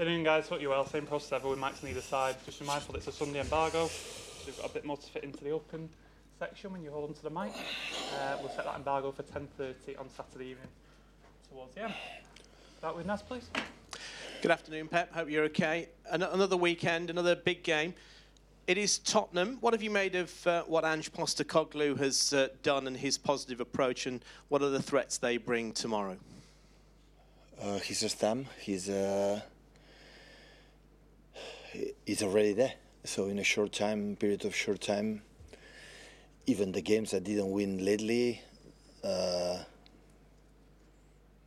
Afternoon, guys. Hope you're well. Same process ever with Max on either side. Just be mindful it's a Sunday embargo, so we've got a bit more to fit into the open section when you hold onto the mic. We'll set that embargo for 10:30 on Saturday evening towards the end. Start with Naz, please. Good afternoon, Pep. Hope you're okay. Another weekend, another big game. It is Tottenham. What have you made of what Ange Postecoglou has done and his positive approach, and what are the threats they bring tomorrow? He's just them. It's already there. So in a short time, even the games I didn't win lately, I'm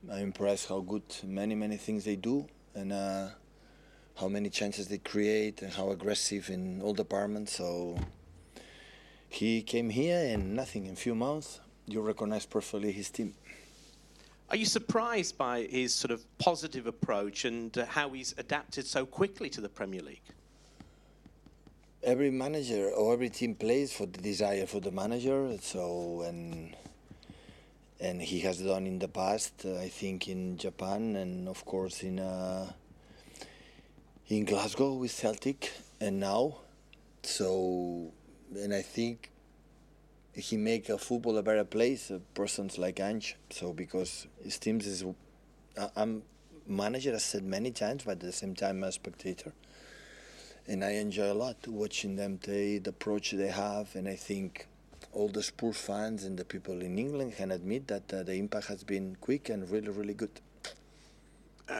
impressed how good many things they do, and how many chances they create, and how aggressive in all departments. So he came here and nothing in a few months, you recognize perfectly his team. Are you surprised by his sort of positive approach and how he's adapted so quickly to the Premier League? Every manager or every team plays for the desire for the manager. So and he has done in the past, I think in Japan and of course in Glasgow with Celtic and now. So and I think he make a football a better place, persons like Ange. So because his teams is, I'm manager, I said many times, but at the same time I'm a spectator, and I enjoy a lot watching them play, the approach they have, and I think all the Spurs fans and the people in England can admit that the impact has been quick and really good.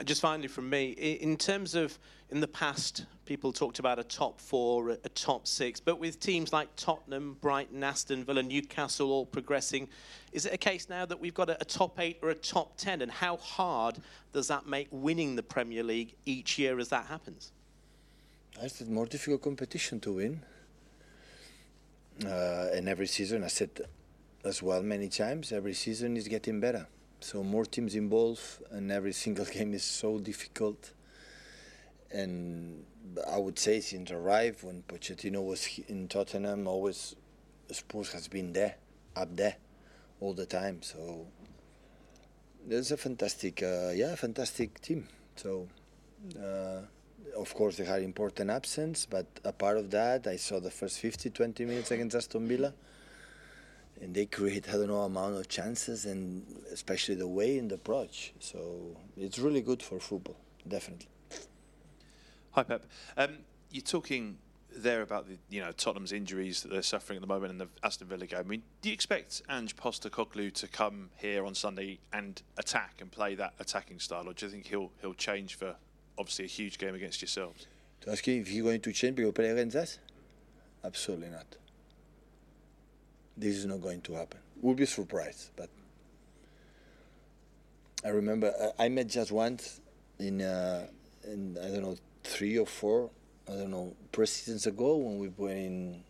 Just finally from me, in terms of in the past, people talked about a top four, a top six, but with teams like Tottenham, Brighton, Aston Villa, Newcastle all progressing, is it a case now that we've got a top eight or a top 10? And how hard does that make winning the Premier League each year as that happens? It's a more difficult competition to win. And every season, I said as well many times, every season is getting better. So more teams involved, and every single game is so difficult. And I would say since arrived, when Pochettino was in Tottenham, always Spurs has been there, up there, all the time. So there's a fantastic team. So of course they had important absence, but a part of that, I saw the first 20 minutes against Aston Villa. And they create, I don't know, amount of chances, and especially the way and the approach. So it's really good for football, definitely. Hi, Pep. You're talking there about the, Tottenham's injuries that they're suffering at the moment and the Aston Villa game. I mean, do you expect Ange Postecoglou to come here on Sunday and attack and play that attacking style, or do you think he'll change for obviously a huge game against yourselves? To ask you if he's going to change, will he play against us? Absolutely not. This is not going to happen. We'll be surprised, but I remember I met just once in I don't know, 3 or 4, I don't know, pre-seasons ago when we were in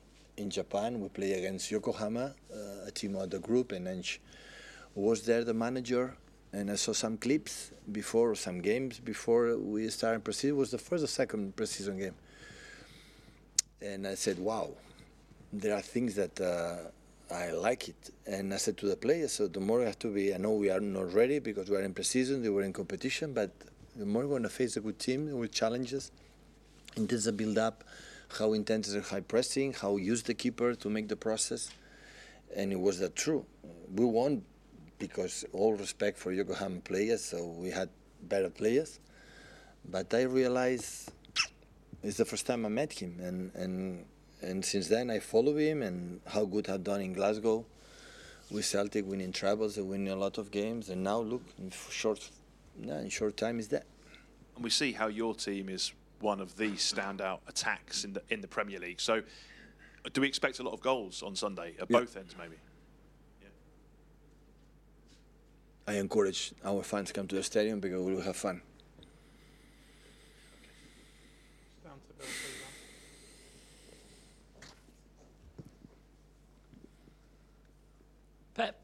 Japan. We played against Yokohama, a team out of the group, and Ange was there, the manager, and I saw some clips before, some games before we started pre-season. It was the first or second pre-season game. And I said, wow, there are things that I like it. And I said to the players, so the more I have to be, I know we are not ready because we are in pre-season, they were in competition, but the more we're going to face a good team with challenges, intense build-up, how intense is the high pressing, how use the keeper to make the process. And it was that true. We won because all respect for Yokohama players, so we had better players. But I realized it's the first time I met him, and since then I follow him and how good I've done in Glasgow with Celtic, winning trebles and winning a lot of games. And now look, in short time is that. And we see how your team is one of the standout attacks in the Premier League. So do we expect a lot of goals on Sunday at both ends maybe? I encourage our fans to come to the stadium because we will have fun. Pep,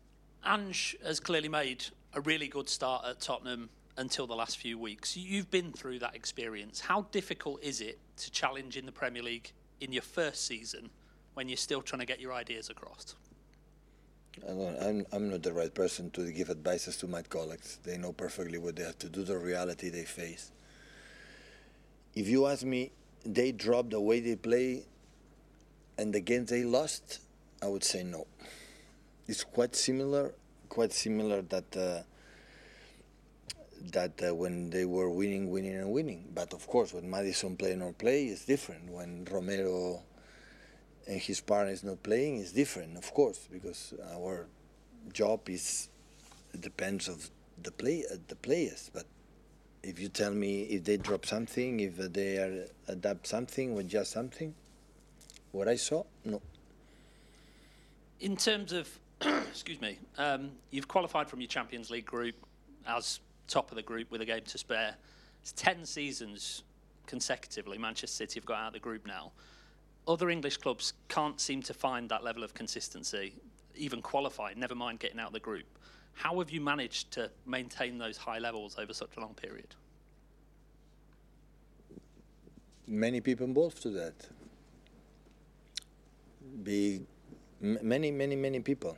Ange has clearly made a really good start at Tottenham until the last few weeks. You've been through that experience. How difficult is it to challenge in the Premier League in your first season when you're still trying to get your ideas across? I'm not the right person to give advices to my colleagues. They know perfectly what they have to do, the reality they face. If you ask me, they dropped the way they play and the games they lost, I would say no. It's quite similar that when they were winning. But of course, when Madison play or play, it's different. When Romero and his partner is not playing, it's different, of course, because our job depends of the players. But if you tell me if they drop something, if they are adapt something or adjust something, what I saw, no. In terms of, excuse me, you've qualified from your Champions League group as top of the group with a game to spare. It's 10 seasons consecutively. Manchester City have got out of the group now. Other English clubs can't seem to find that level of consistency, even qualifying, never mind getting out of the group. How have you managed to maintain those high levels over such a long period? Many people involved to that. Many people.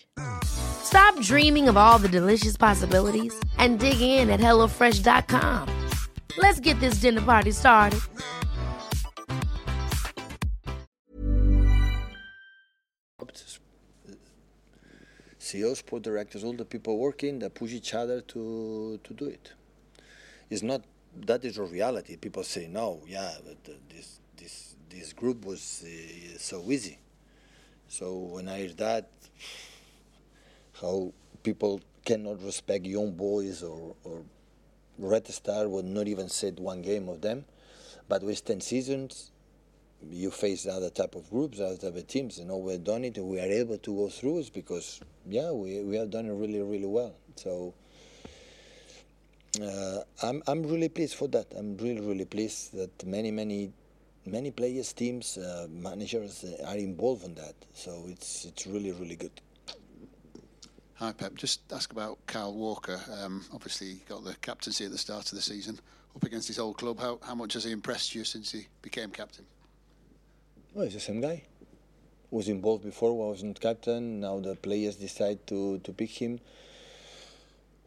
Stop dreaming of all the delicious possibilities and dig in at HelloFresh.com. Let's get this dinner party started. CEOs, sport directors, all the people working, they push each other to do it. It's not, that is a reality. People say, no, yeah, but this group was so easy. So when I hear that, how people cannot respect young boys or Red Star would not even sit one game of them. But with 10 seasons, you face other type of groups, other type of teams, and all we've done it and we are able to go through is because, yeah, we have done it really, really well. So I'm really pleased for that. I'm really, really pleased that many players, teams, managers are involved in that. So it's really, really good. Hi, Pep. Just ask about Kyle Walker. Obviously, he got the captaincy at the start of the season. Up against his old club, how much has he impressed you since he became captain? Well, it's the same guy. Was involved before when I was not captain. Now the players decide to pick him.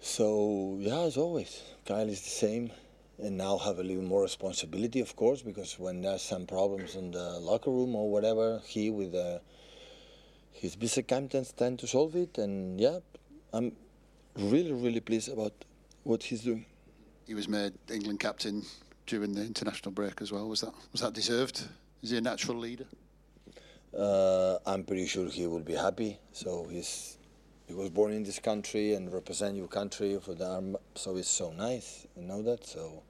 So, yeah, as always, Kyle is the same. And now have a little more responsibility, of course, because when there's some problems in the locker room or whatever, he with his vice captains tend to solve it. And, yeah, really, really pleased about what he's doing. He was made England captain during the international break as well. Was that deserved? Is he a natural leader? I'm pretty sure he will be happy. So he was born in this country and represent your country for the arm. So it's so nice, you know that. So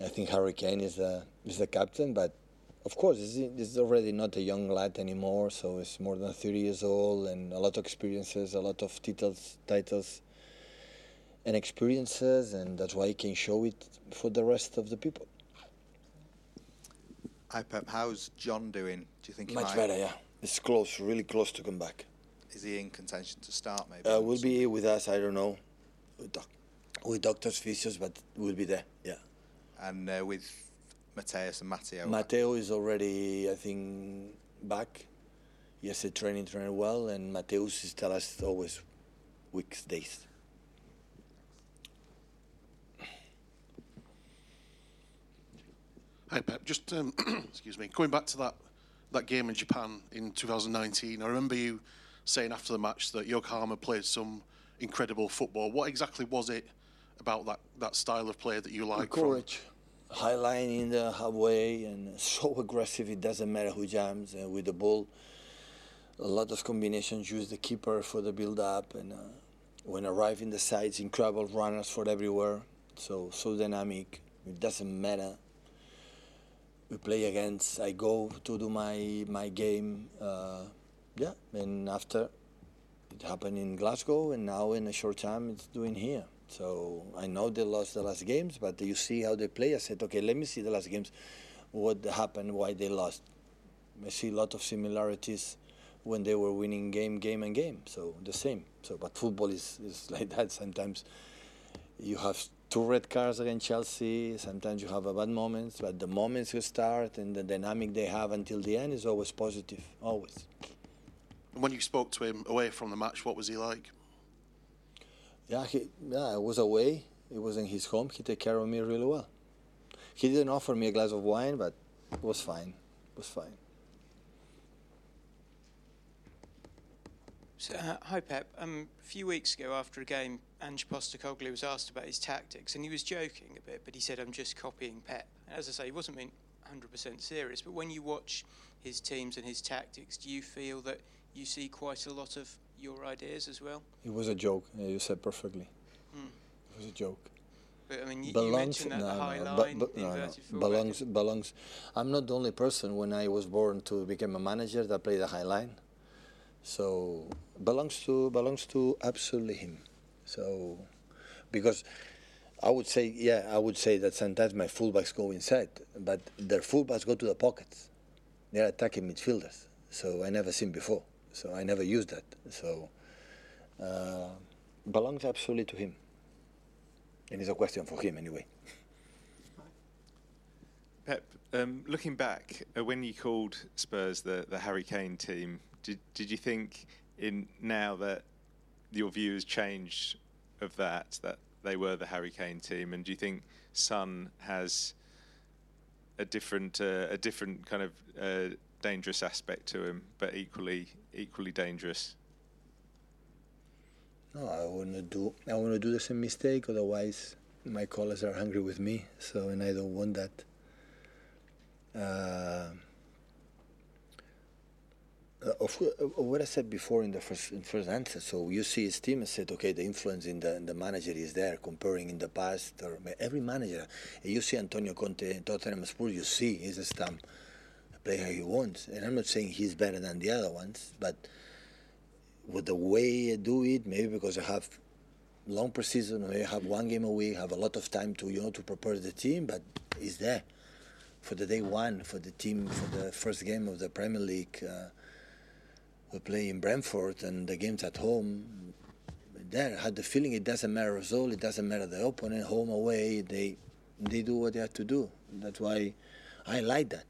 I think Harry Kane is the captain, but of course he's already not a young lad anymore. So he's more than 30 years old and a lot of experiences, a lot of titles. And experiences, and that's why he can show it for the rest of the people. Hi Pep, how's John doing? Do you think he might? Much better, yeah. It's close, really close to come back. Is he in contention to start maybe? Will be here with us, I don't know, with doctors, physios, but we'll be there, yeah. And with Mateus and Matteo? Matteo is already, I think, back. Yes, training well, and Mateus is tell us always weeks, days. Hi Pep, just excuse me. Going back to that game in Japan in 2019, I remember you saying after the match that Yokohama played some incredible football. What exactly was it about that style of play that you like? Courage, high line in the halfway, and so aggressive. It doesn't matter who jams with the ball. A lot of combinations. Use the keeper for the build-up, and when arrive in the sides, incredible runners for everywhere. So dynamic. It doesn't matter. We play against. I go to do my game, and after it happened in Glasgow, and now in a short time it's doing here. So I know they lost the last games, but you see how they play. I said, okay, let me see the last games, what happened, why they lost. I see a lot of similarities when they were winning game. So the same. So, but football is like that. Sometimes you have 2 red cards against Chelsea. Sometimes you have a bad moments, but the moments you start and the dynamic they have until the end is always positive, always. And when you spoke to him away from the match, what was he like? Yeah, I was away. He was in his home. He took care of me really well. He didn't offer me a glass of wine, but it was fine. So, hi Pep. A few weeks ago, after a game, Ange Postecoglou was asked about his tactics, and he was joking a bit, but he said, "I'm just copying Pep." And as I say, he wasn't being 100% serious. But when you watch his teams and his tactics, do you feel that you see quite a lot of your ideas as well? It was a joke. Yeah, you said perfectly. It was a joke. But I mean, you mentioned that the high line, the inverted forward. I'm not the only person. When I was born to become a manager, that played the high line. So belongs to absolutely him. So because I would say that sometimes my fullbacks go inside, but their fullbacks go to the pockets. They're attacking midfielders. So I never seen before. So I never used that. So belongs absolutely to him. And it's a question for him anyway. Pep, looking back, when you called Spurs the Harry Kane team, did you think now that your view has changed of that they were the Harry Kane team, and do you think Son has a different kind of dangerous aspect to him, but equally dangerous? No, I want to do the same mistake. Otherwise, my callers are angry with me. So, and I don't want that. Of what I said before in the first answer, so you see his team and said, okay, the influence in the manager is there, comparing in the past, or every manager. You see Antonio Conte in Tottenham Hotspur, you see he's a stamp, play how he wants. And I'm not saying he's better than the other ones, but with the way I do it, maybe because I have long pre-season, I have one game a week, have a lot of time to prepare the team, but he's there for the day one, for the team, for the first game of the Premier League. We play in Brentford and the games at home. There, I had the feeling it doesn't matter result, it doesn't matter the opponent, home, away. They do what they have to do. That's why I like that.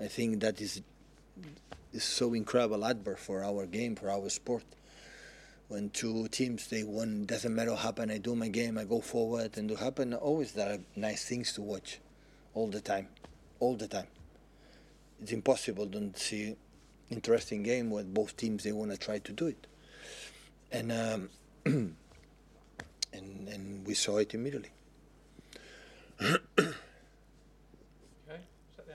I think that is so incredible advert for our game, for our sport. When two teams, they won, doesn't matter what happen. I do my game, I go forward, and do happen. Always there are nice things to watch, all the time. It's impossible don't see. Interesting game where both teams they want to try to do it, and and we saw it immediately. Okay, set the